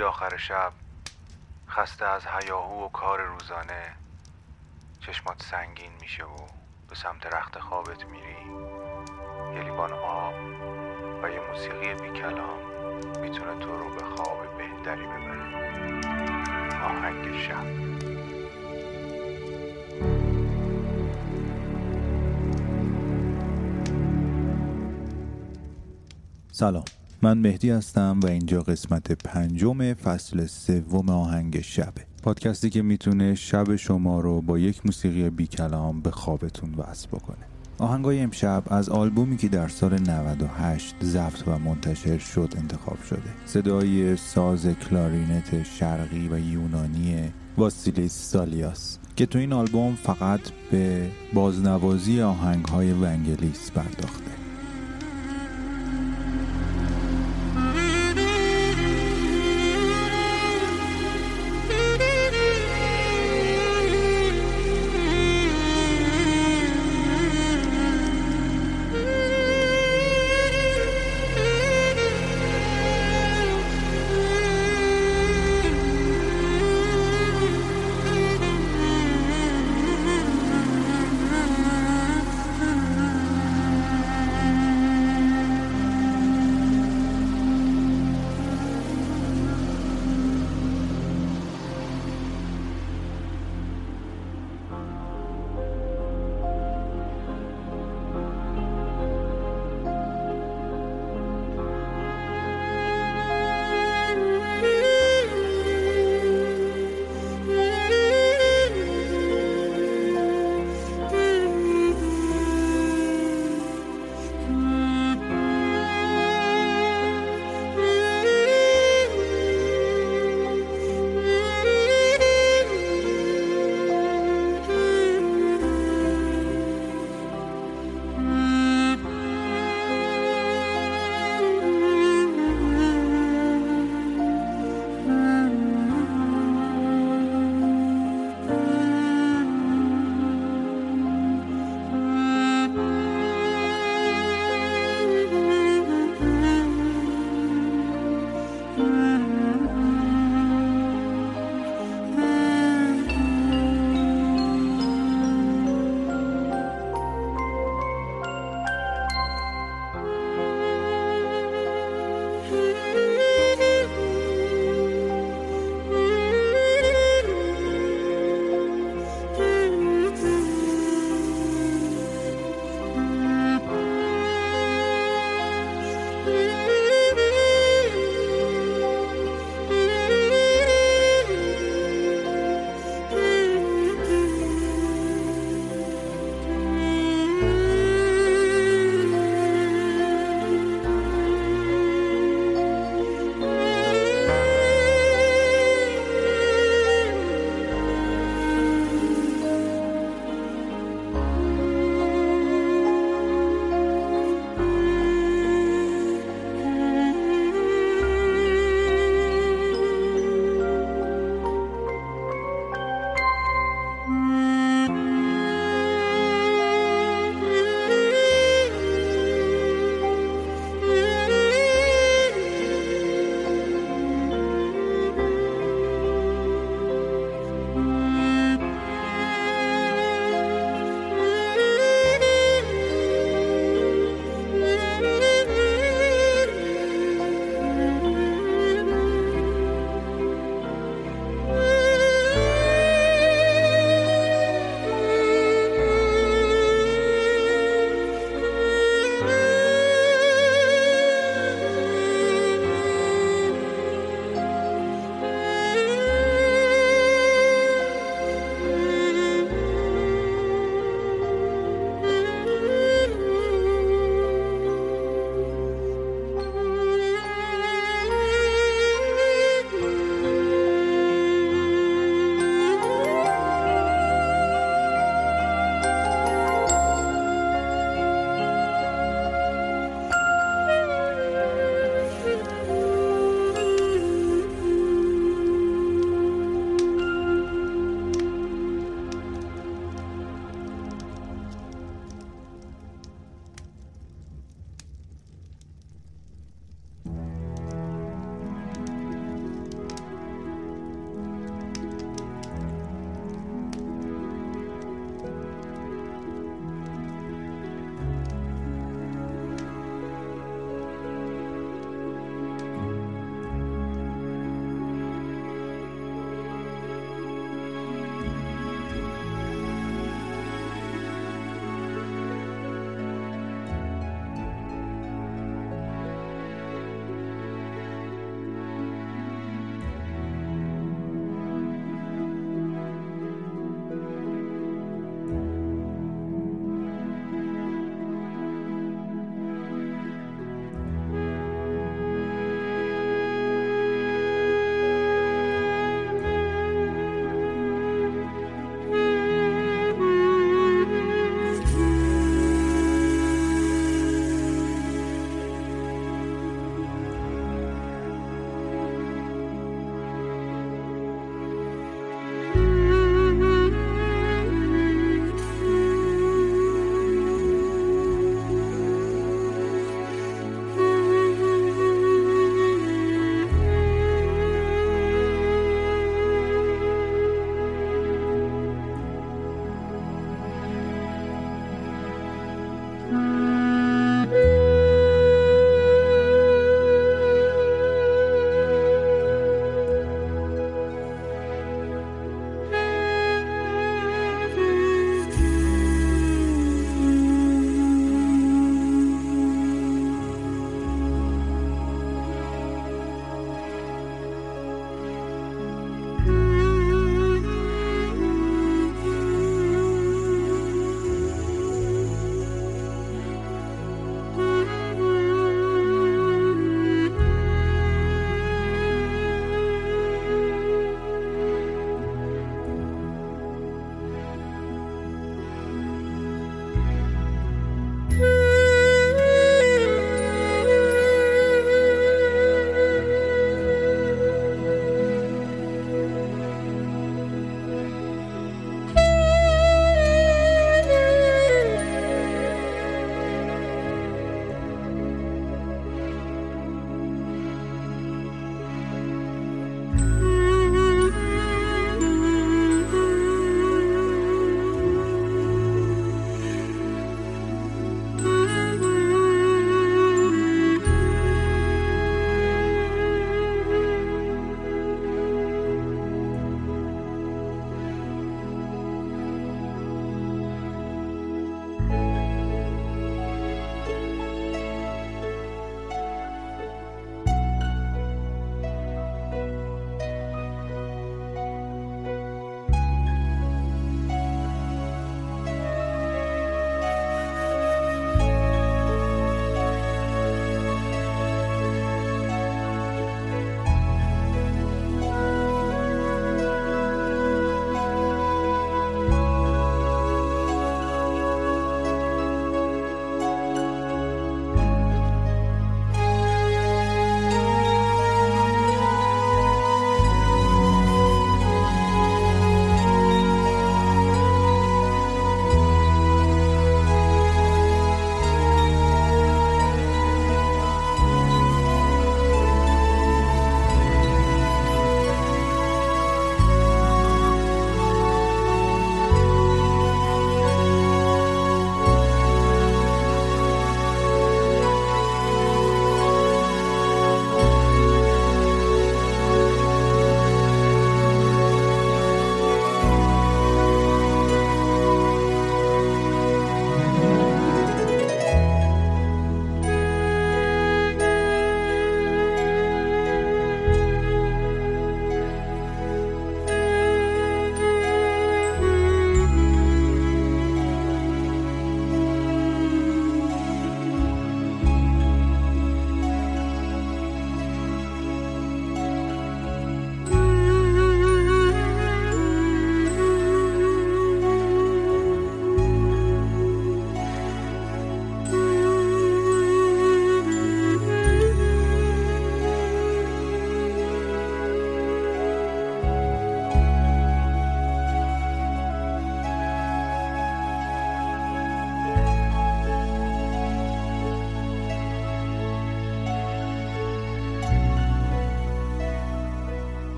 مهدی آخر شب خسته از هیاهو و کار روزانه چشمات سنگین میشه و به سمت رخت خوابت میری. یه لیوان آب و یه موسیقی بی کلام میتونه تو رو به خواب بهتری ببره. آهنگ شب سلام، من مهدی هستم و اینجا قسمت 5 فصل 3 آهنگ شبه، پادکستی که میتونه شب شما رو با یک موسیقی بی کلام به خوابتون وصل بکنه. آهنگای امشب از آلبومی که در سال 98 ضبط و منتشر شد انتخاب شده. صدای ساز کلارینت شرقی و یونانی واسیلیس سالیاس که تو این آلبوم فقط به بازنوازی آهنگهای ونگلیس پرداخته.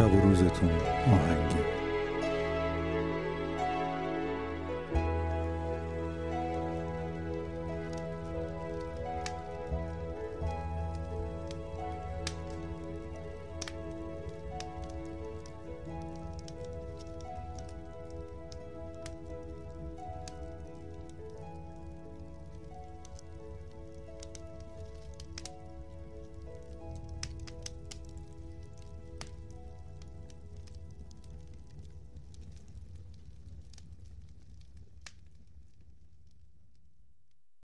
شب و روزتون آهنگی.